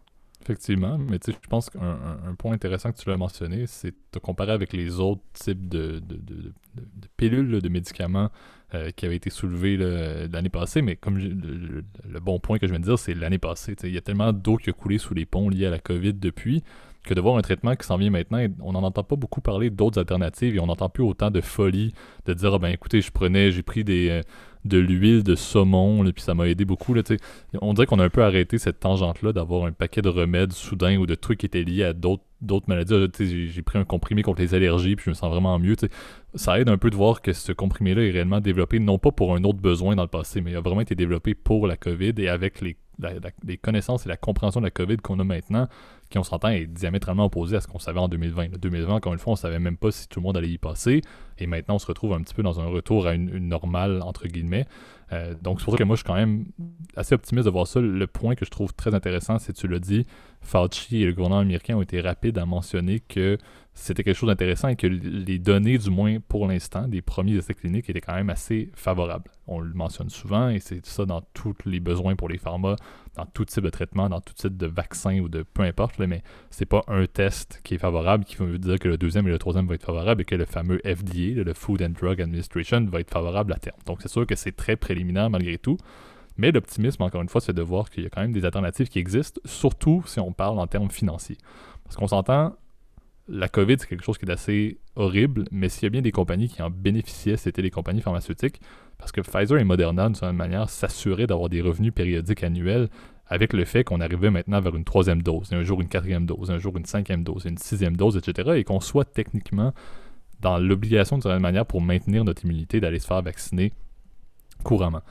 Effectivement, mais tu sais, je pense qu'un un point intéressant que tu l'as mentionné, c'est de comparer avec les autres types de, de, de, de, de pilules, de médicaments euh, qui avaient été soulevés là, l'année passée, mais comme je, le, le bon point que je viens de dire, c'est l'année passée. Tu sais, il y a tellement d'eau qui a coulé sous les ponts liée à la COVID depuis, que de voir un traitement qui s'en vient maintenant, on n'en entend pas beaucoup parler d'autres alternatives, et on n'entend plus autant de folie de dire « Ah ben écoutez, je prenais, j'ai pris des, euh, de l'huile de saumon, là, puis ça m'a aidé beaucoup. » On dirait qu'on a un peu arrêté cette tangente-là d'avoir un paquet de remèdes soudains ou de trucs qui étaient liés à d'autres, d'autres maladies. Là, j'ai, j'ai pris un comprimé contre les allergies, puis je me sens vraiment mieux. T'sais. Ça aide un peu de voir que ce comprimé-là est réellement développé, non pas pour un autre besoin dans le passé, mais il a vraiment été développé pour la COVID, et avec les La, la, les connaissances et la compréhension de la COVID qu'on a maintenant, qui, on s'entend, est diamétralement opposée à ce qu'on savait en deux mille vingt. deux mille vingt, encore une fois, on ne savait même pas si tout le monde allait y passer, et maintenant on se retrouve un petit peu dans un retour à une, une normale, entre guillemets. Euh, donc c'est pour ça que moi, je suis quand même assez optimiste de voir ça. Le point que je trouve très intéressant, c'est, tu l'as dit, Fauci et le gouvernement américain ont été rapides à mentionner que c'était quelque chose d'intéressant, et que les données, du moins pour l'instant, des premiers essais cliniques étaient quand même assez favorables. On le mentionne souvent, et c'est ça dans tous les besoins pour les pharma, dans tout type de traitement, dans tout type de vaccin ou de peu importe, là, mais c'est pas un test qui est favorable qui veut dire que le deuxième et le troisième vont être favorables, et que le fameux F D A, le Food and Drug Administration, va être favorable à terme. Donc c'est sûr que c'est très préliminaire malgré tout. Mais l'optimisme, encore une fois, c'est de voir qu'il y a quand même des alternatives qui existent, surtout si on parle en termes financiers. Parce qu'on s'entend, la COVID, c'est quelque chose qui est assez horrible, mais s'il y a bien des compagnies qui en bénéficiaient, c'était les compagnies pharmaceutiques, parce que Pfizer et Moderna, d'une certaine manière, s'assuraient d'avoir des revenus périodiques annuels, avec le fait qu'on arrivait maintenant vers une troisième dose, et un jour une quatrième dose, un jour une cinquième dose, une sixième dose, et cetera, et qu'on soit techniquement dans l'obligation, d'une certaine manière, pour maintenir notre immunité, d'aller se faire vacciner couramment.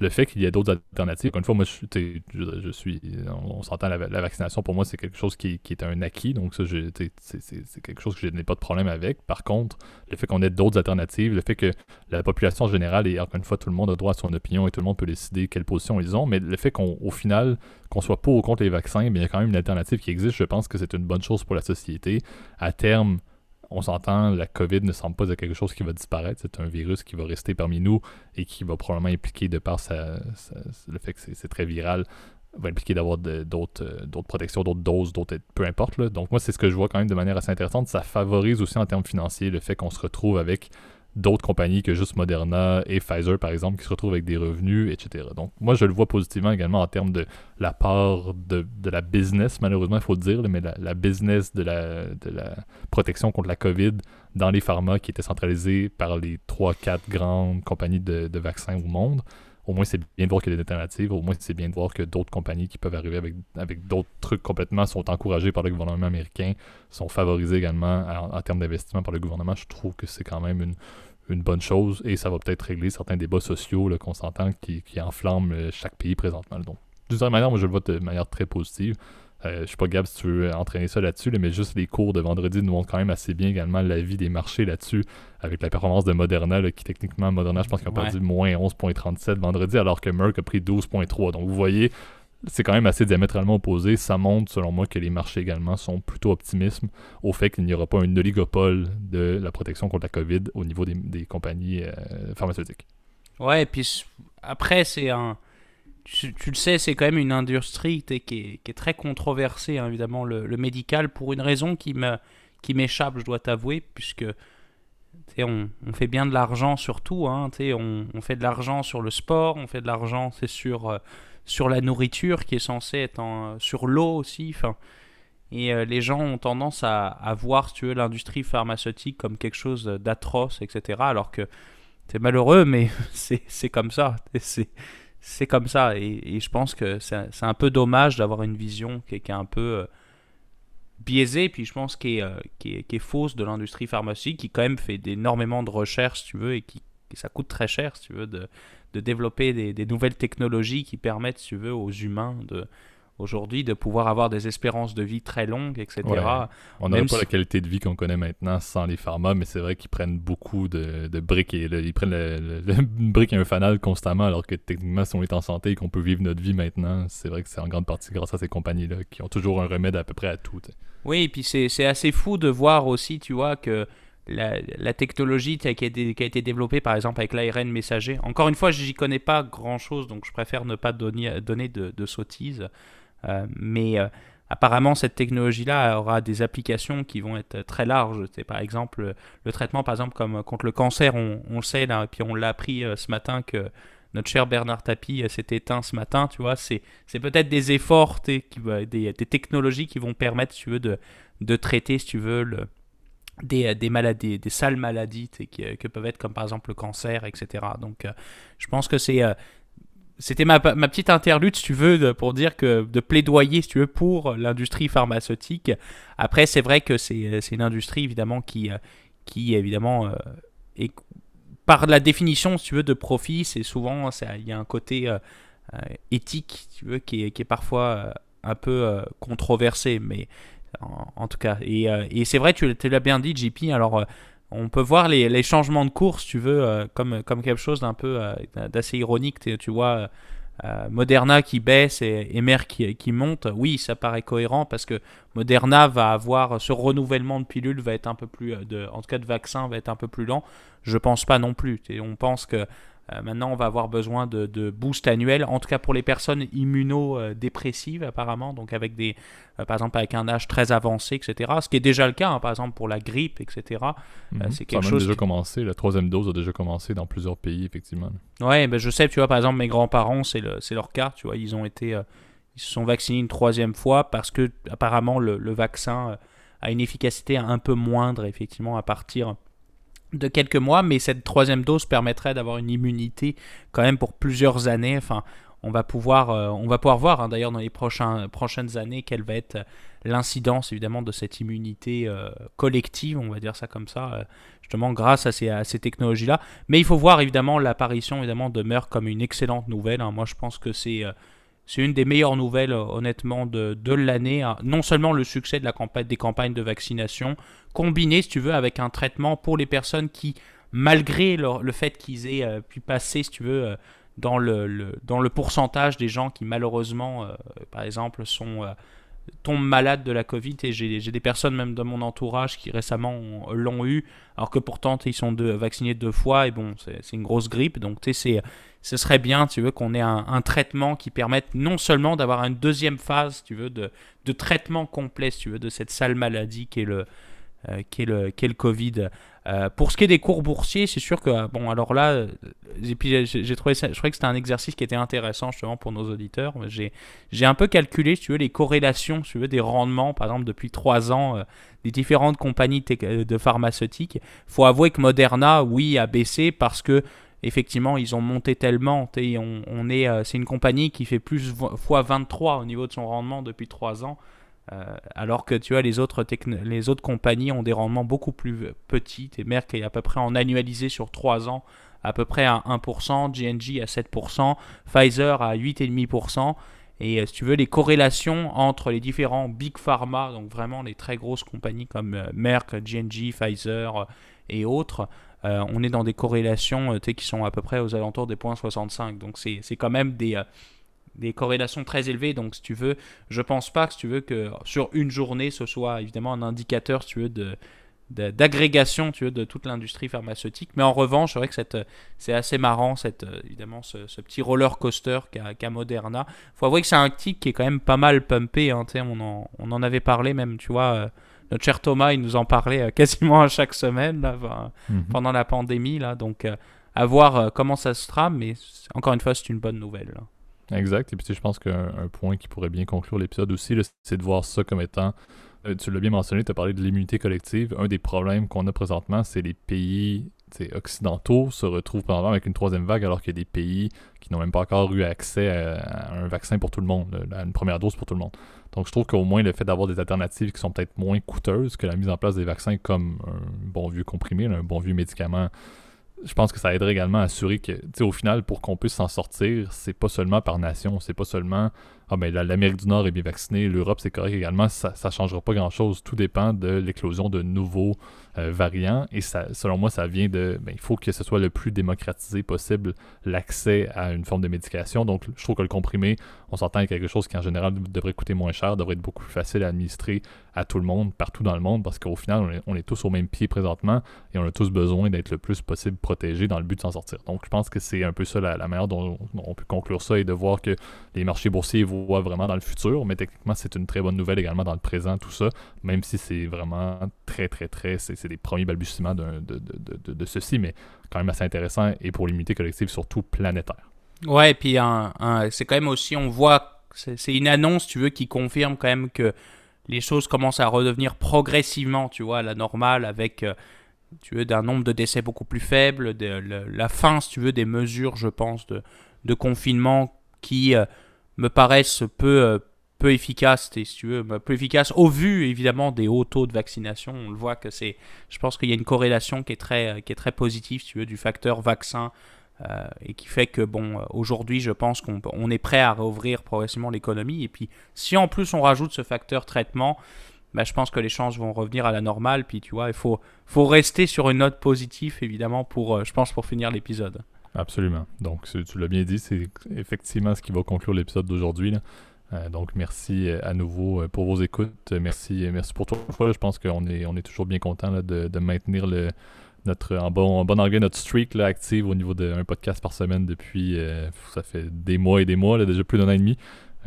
Le fait qu'il y ait d'autres alternatives, encore une fois, moi, je, je, je suis, on, on s'entend, la, la vaccination, pour moi, c'est quelque chose qui, qui est un acquis, donc ça, je, c'est, c'est, c'est quelque chose que je n'ai pas de problème avec. Par contre, le fait qu'on ait d'autres alternatives, le fait que la population générale, et encore une fois, tout le monde a droit à son opinion, et tout le monde peut décider quelle position ils ont, mais le fait qu'on, au final, qu'on soit pour ou contre les vaccins, bien, il y a quand même une alternative qui existe. Je pense que c'est une bonne chose pour la société. À terme, on s'entend, la COVID ne semble pas être quelque chose qui va disparaître. C'est un virus qui va rester parmi nous et qui va probablement impliquer, de par sa, sa, le fait que c'est, c'est très viral, va impliquer d'avoir de, d'autres, d'autres protections, d'autres doses, d'autres, peu importe, là. Donc moi, c'est ce que je vois quand même de manière assez intéressante. Ça favorise aussi en termes financiers le fait qu'on se retrouve avec d'autres compagnies que juste Moderna et Pfizer, par exemple, qui se retrouvent avec des revenus, et cetera. Donc moi, je le vois positivement également en termes de la part de, de la business, malheureusement, il faut le dire, mais la, la business de la, de la protection contre la COVID dans les pharma, qui était centralisée par les trois quatre grandes compagnies de, de vaccins au monde. Au moins, c'est bien de voir qu'il y a des alternatives. Au moins, c'est bien de voir que d'autres compagnies qui peuvent arriver avec, avec d'autres trucs complètement sont encouragées par le gouvernement américain, sont favorisées également en termes d'investissement par le gouvernement. Je trouve que c'est quand même une, une bonne chose, et ça va peut-être régler certains débats sociaux, là, qu'on s'entend, qui, qui enflamment chaque pays présentement. Donc, d'une certaine manière, moi, je le vois de manière très positive. Euh, je suis pas Gab si tu veux entraîner ça là-dessus, là, mais juste les cours de vendredi nous montrent quand même assez bien également l'avis des marchés là-dessus, avec la performance de Moderna, là, qui techniquement, Moderna, je pense qu'ils ont perdu ouais. moins onze virgule trente-sept vendredi, alors que Merck a pris douze virgule trois. Donc vous voyez, c'est quand même assez diamétralement opposé. Ça montre, selon moi, que les marchés également sont plutôt optimistes au fait qu'il n'y aura pas un oligopole de la protection contre la COVID au niveau des, des compagnies euh, pharmaceutiques. Ouais, et puis après, c'est un... Tu, tu le sais, c'est quand même une industrie qui est, qui est très controversée, hein, évidemment, le, le médical, pour une raison qui, me, qui m'échappe, je dois t'avouer, puisque on, on fait bien de l'argent sur tout, hein, on, on fait de l'argent sur le sport, on fait de l'argent c'est sur, euh, sur la nourriture qui est censée être en, sur l'eau aussi, fin, et euh, les gens ont tendance à, à voir, si tu veux, l'industrie pharmaceutique comme quelque chose d'atroce, et cetera, alors que c'est malheureux, mais c'est, c'est comme ça, c'est... C'est comme ça, et, et je pense que c'est, c'est un peu dommage d'avoir une vision qui, qui est un peu euh, biaisée, puis je pense qui est, euh, qui, est, qui est fausse de l'industrie pharmaceutique, qui quand même fait énormément de recherches, si tu veux, et qui, qui ça coûte très cher, si tu veux, de, de développer des, des nouvelles technologies qui permettent, si tu veux, aux humains de... aujourd'hui, de pouvoir avoir des espérances de vie très longues, et cetera. Ouais. On n'aurait pas si... la qualité de vie qu'on connaît maintenant sans les pharma, mais c'est vrai qu'ils prennent beaucoup de, de briques et le, ils prennent le, le, le, une brique et un fanal constamment, alors que techniquement, si on est en santé et qu'on peut vivre notre vie maintenant, c'est vrai que c'est en grande partie grâce à ces compagnies-là qui ont toujours un remède à peu près à tout. T'sais. Oui, et puis c'est, c'est assez fou de voir aussi, tu vois, que la, la technologie qui a, été, qui a été développée, par exemple, avec l'A R N messager, encore une fois, j'y connais pas grand-chose, donc je préfère ne pas donner, donner de, de sottises. Euh, mais euh, apparemment cette technologie-là aura des applications qui vont être très larges. C'est, par exemple, le traitement par exemple comme contre le cancer, on, on le sait là, et puis on l'a appris euh, ce matin que notre cher Bernard Tapie euh, s'est éteint ce matin, tu vois, c'est, c'est peut-être des efforts, qui, euh, des, des technologies qui vont permettre, si tu veux, de, de traiter, si tu veux, le, des, des maladies, des sales maladies qui, euh, que peuvent être comme par exemple le cancer, et cetera. Donc euh, je pense que c'est... Euh, C'était ma, ma petite interlude, si tu veux, de, pour dire que de plaidoyer, si tu veux, pour l'industrie pharmaceutique. Après, c'est vrai que c'est, c'est une industrie, évidemment, qui, qui évidemment, euh, est, par la définition, si tu veux, de profit, c'est souvent, il y a un côté euh, euh, éthique, si tu veux, qui est, qui est parfois euh, un peu euh, controversé, mais en, en tout cas. Et, euh, et c'est vrai, tu, tu l'as bien dit, J P, alors... Euh, on peut voir les, les changements de cours, si tu veux, euh, comme, comme quelque chose d'un peu euh, d'assez ironique. Tu vois, euh, Moderna qui baisse et, et Merck qui, qui monte. Oui, ça paraît cohérent parce que Moderna va avoir ce renouvellement de pilules, va être un peu plus, de, en tout cas de vaccin, va être un peu plus lent. Je pense pas non plus. T'sais, on pense que euh, maintenant on va avoir besoin de, de boost annuel, en tout cas pour les personnes immunodépressives apparemment, donc avec des, euh, par exemple avec un âge très avancé, et cetera. Ce qui est déjà le cas, hein, par exemple pour la grippe, et cetera. Mmh, euh, c'est quelque ça a même chose déjà qui... commencé. La troisième dose a déjà commencé dans plusieurs pays, effectivement. Ouais, ben je sais, tu vois, par exemple mes grands-parents, c'est, le, c'est leur cas, tu vois, ils ont été, euh, ils se sont vaccinés une troisième fois parce que apparemment le, le vaccin euh, a une efficacité un peu moindre, effectivement, à partir de quelques mois, mais cette troisième dose permettrait d'avoir une immunité quand même pour plusieurs années. Enfin, on va pouvoir, euh, on va pouvoir voir, hein, d'ailleurs, dans les prochains, prochaines années, quelle va être l'incidence, évidemment, de cette immunité euh, collective, on va dire ça comme ça, euh, justement, grâce à ces, à ces technologies-là. Mais il faut voir, évidemment, l'apparition, évidemment, de Merck comme une excellente nouvelle, hein. Moi, je pense que c'est... Euh, C'est une des meilleures nouvelles, honnêtement, de, de l'année. Non seulement le succès de la campagne, des campagnes de vaccination, combiné, si tu veux, avec un traitement pour les personnes qui, malgré leur, le fait qu'ils aient euh, pu passer, si tu veux, euh, dans, le, le, dans le pourcentage des gens qui, malheureusement, euh, par exemple, sont, euh, tombent malades de la Covid. Et j'ai, j'ai des personnes, même de mon entourage, qui récemment ont, l'ont eu, alors que pourtant, ils sont deux, vaccinés deux fois. Et bon, c'est, c'est une grosse grippe. Donc, tu sais, c'est... Ce serait bien, tu veux, qu'on ait un, un traitement qui permette non seulement d'avoir une deuxième phase, tu veux, de, de traitement complet, tu veux, de cette sale maladie qu'est le, euh, qu'est le, qu'est le Covid. Euh, pour ce qui est des cours boursiers, c'est sûr que, bon, alors là, et puis j'ai, j'ai trouvé ça, je trouvais que c'était un exercice qui était intéressant justement pour nos auditeurs. J'ai, j'ai un peu calculé, si tu veux, les corrélations, si tu veux, des rendements, par exemple, depuis trois ans, euh, des différentes compagnies te- de pharmaceutiques. Il faut avouer que Moderna, oui, a baissé parce que, effectivement, ils ont monté tellement. On, on est, euh, c'est une compagnie qui fait plus fois vingt-trois au niveau de son rendement depuis trois ans, euh, alors que tu vois, les autres, techn- les autres compagnies ont des rendements beaucoup plus petits. Et Merck est à peu près en annualisé sur trois ans, à peu près à un pour cent, J and J à sept pour cent, Pfizer à huit virgule cinq pour cent. Et si tu veux, les corrélations entre les différents big pharma, donc vraiment les très grosses compagnies comme Merck, J and J, Pfizer et autres, euh, on est dans des corrélations tu sais, qui sont à peu près aux alentours des zéro virgule soixante-cinq. Donc c'est, c'est quand même des, euh, des corrélations très élevées. Donc si tu veux, je pense pas que, si tu veux, que sur une journée, ce soit évidemment un indicateur si tu veux, de, de, d'agrégation tu veux, de toute l'industrie pharmaceutique. Mais en revanche, c'est vrai que cette, c'est assez marrant, cette, évidemment, ce, ce petit roller coaster qu'a, qu'a Moderna. Il faut avouer que c'est un tick qui est quand même pas mal pumpé. Hein, tu sais, on, en, on en avait parlé même, tu vois... Euh, notre cher Thomas, il nous en parlait quasiment à chaque semaine là, ben, mmh. pendant la pandémie. Là, donc, euh, à voir euh, comment ça se trame. Mais encore une fois, c'est une bonne nouvelle. Là. Exact. Et puis, je pense qu'un un point qui pourrait bien conclure l'épisode aussi, là, c'est de voir ça comme étant... Euh, tu l'as bien mentionné, tu as parlé de l'immunité collective. Un des problèmes qu'on a présentement, c'est les pays occidentaux se retrouvent pendant avec une troisième vague alors qu'il y a des pays qui n'ont même pas encore eu accès à, à un vaccin pour tout le monde, à une première dose pour tout le monde. Donc, je trouve qu'au moins, le fait d'avoir des alternatives qui sont peut-être moins coûteuses que la mise en place des vaccins comme un bon vieux comprimé, un bon vieux médicament, je pense que ça aiderait également à assurer que, tu sais, au final, pour qu'on puisse s'en sortir, c'est pas seulement par nation, c'est pas seulement « Ah ben, l'Amérique du Nord est bien vaccinée, l'Europe, c'est correct également », ça ne changera pas grand-chose. Tout dépend de l'éclosion de nouveaux euh, variants et ça, selon moi, ça vient de... Ben, il faut que ce soit le plus démocratisé possible l'accès à une forme de médication. Donc, je trouve que le comprimé, on s'entend à quelque chose qui, en général, devrait coûter moins cher, devrait être beaucoup plus facile à administrer à tout le monde, partout dans le monde, parce qu'au final, on est, on est tous au même pied présentement et on a tous besoin d'être le plus possible protégés dans le but de s'en sortir. Donc, je pense que c'est un peu ça la, la manière dont on, on peut conclure ça et de voir que les marchés boursiers vont vraiment dans le futur, mais techniquement c'est une très bonne nouvelle également dans le présent, tout ça, même si c'est vraiment très très très c'est, c'est des premiers balbutiements de, de, de, de, de ceci, mais quand même assez intéressant et pour l'immunité collective surtout planétaire. Ouais, et puis un, un, c'est quand même aussi, on voit, c'est, c'est une annonce tu veux qui confirme quand même que les choses commencent à redevenir progressivement tu vois, à la normale avec euh, tu veux, d'un nombre de décès beaucoup plus faible, de, le, la fin si tu veux des mesures je pense de, de confinement qui euh, me paraissent peu, peu efficaces, si tu veux, peu efficaces au vu évidemment des hauts taux de vaccination. On le voit que c'est, je pense qu'il y a une corrélation qui est très, qui est très positive, si tu veux, du facteur vaccin euh, et qui fait que bon, aujourd'hui, je pense qu'on on est prêt à réouvrir progressivement l'économie. Et puis, si en plus on rajoute ce facteur traitement, ben, je pense que les chances vont revenir à la normale. Puis, tu vois, il faut, faut rester sur une note positive évidemment pour, je pense, pour finir l'épisode. Absolument. Donc, tu l'as bien dit, c'est effectivement ce qui va conclure l'épisode d'aujourd'hui. Là. Euh, donc, merci à nouveau pour vos écoutes. Merci, merci pour toi. Je pense qu'on est, on est toujours bien content de, de maintenir le, notre en bon, en bon anglais notre streak là, active au niveau d'un podcast par semaine depuis euh, ça fait des mois et des mois, là, déjà plus d'un an et demi.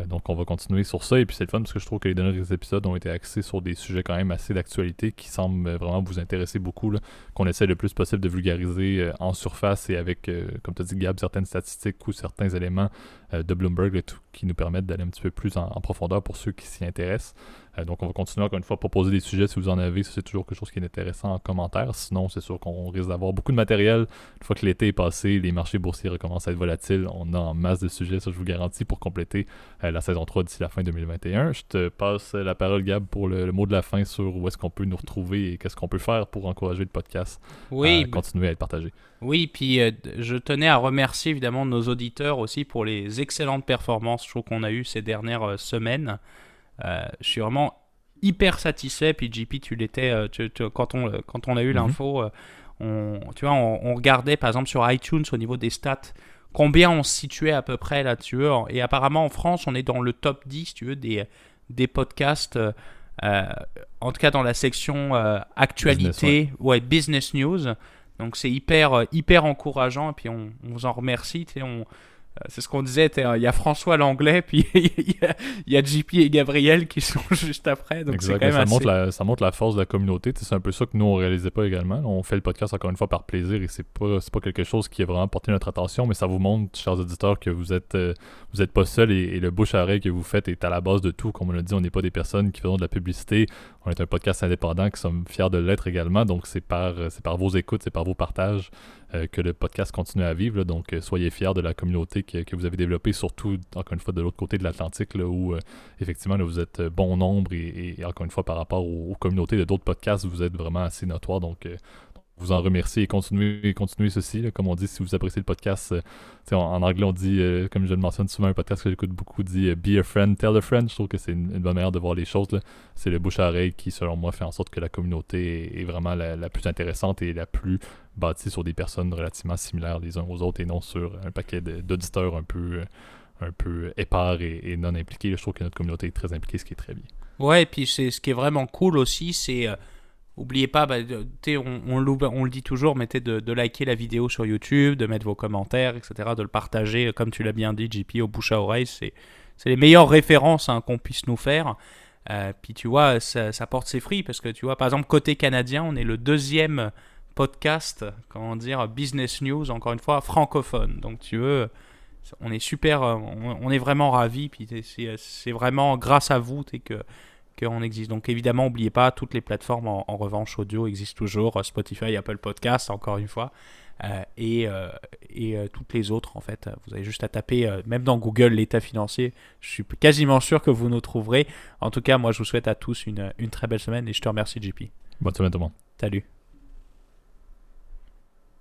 Donc on va continuer sur ça et puis c'est le fun parce que je trouve que les derniers épisodes ont été axés sur des sujets quand même assez d'actualité qui semblent vraiment vous intéresser beaucoup, là, qu'on essaie le plus possible de vulgariser en surface et avec, comme tu as dit Gab, certaines statistiques ou certains éléments de Bloomberg et tout, qui nous permettent d'aller un petit peu plus en, en profondeur pour ceux qui s'y intéressent. Donc on va continuer encore une fois à proposer des sujets si vous en avez, ça, c'est toujours quelque chose qui est intéressant en commentaire, sinon c'est sûr qu'on risque d'avoir beaucoup de matériel, une fois que l'été est passé, les marchés boursiers recommencent à être volatiles, on a en masse de sujets, ça je vous garantis, pour compléter euh, la saison trois d'ici la fin deux mille vingt et un. Je te passe la parole Gab pour le, le mot de la fin sur où est-ce qu'on peut nous retrouver et qu'est-ce qu'on peut faire pour encourager le podcast oui, à continuer à être partagé. Oui, puis euh, je tenais à remercier évidemment nos auditeurs aussi pour les excellentes performances, je trouve qu'on a eu ces dernières euh, semaines. Euh, je suis vraiment hyper satisfait. Puis J P, tu l'étais euh, tu, tu, quand, on, quand on a eu mm-hmm. l'info. Euh, on, tu vois, on, on regardait par exemple sur iTunes au niveau des stats combien on se situait à peu près là-dessus. Et apparemment en France, on est dans le top dix, si tu veux, des, des podcasts. Euh, euh, en tout cas, dans la section euh, actualité, business, ouais. Ouais, business news. Donc c'est hyper, hyper encourageant. Et puis on, on vous en remercie. Tu sais, on. C'est ce qu'on disait, il y a François Langlais, puis il y, y a J P et Gabriel qui sont juste après. Donc exact, c'est quand même ça, assez... montre la, ça montre la force de la communauté. T'sais, c'est un peu ça que nous, on ne réalisait pas également. On fait le podcast encore une fois par plaisir et c'est pas, c'est pas quelque chose qui a vraiment porté notre attention, mais ça vous montre, chers auditeurs, que vous êtes, euh, vous n'êtes pas seul et, et le bouche à oreille que vous faites est à la base de tout. Comme on l'a dit, on n'est pas des personnes qui font de la publicité. On est un podcast indépendant qui sommes fiers de l'être également. Donc c'est par, c'est par vos écoutes, c'est par vos partages euh, que le podcast continue à vivre. Là. Donc euh, soyez fiers de la communauté Que, que vous avez développé, surtout, encore une fois, de l'autre côté de l'Atlantique, là, où, euh, effectivement, là, vous êtes bon nombre et, et, encore une fois, par rapport aux, aux communautés de d'autres podcasts, vous êtes vraiment assez notoire. Donc, euh, vous en remercie et continuez, continuez ceci. Là. Comme on dit, si vous appréciez le podcast, euh, en, en anglais, on dit, euh, comme je le mentionne souvent, un podcast que j'écoute beaucoup dit euh, Be a friend, tell a friend. Je trouve que c'est une, une bonne manière de voir les choses. Là. C'est le bouche à oreille qui, selon moi, fait en sorte que la communauté est, est vraiment la, la plus intéressante et la plus bâtie sur des personnes relativement similaires les uns aux autres et non sur un paquet de, d'auditeurs un peu, un peu épars et, et non impliqués. Là. Je trouve que notre communauté est très impliquée, ce qui est très bien. Ouais, et puis c'est, ce qui est vraiment cool aussi, c'est, euh, oubliez pas, bah, on, on, on le dit toujours, mettez de, de liker la vidéo sur YouTube, de mettre vos commentaires, et cetera, de le partager, comme tu l'as bien dit, J P, au bouche à oreille, c'est, c'est les meilleures références hein, qu'on puisse nous faire. Euh, puis tu vois, ça, ça porte ses fruits, parce que tu vois, par exemple, côté canadien, on est le deuxième podcast, comment dire, business news, encore une fois, francophone, donc tu veux... On est super, on est vraiment ravis, puis c'est, c'est vraiment grâce à vous que, que on existe. Donc évidemment, n'oubliez pas, toutes les plateformes en, en revanche audio existent toujours, Spotify, Apple Podcasts, encore une fois, euh, et, euh, et euh, toutes les autres en fait. Vous avez juste à taper, euh, même dans Google, l'État financier, je suis quasiment sûr que vous nous trouverez. En tout cas, moi je vous souhaite à tous une, une très belle semaine et je te remercie J P. Bonne semaine tout le monde. Salut.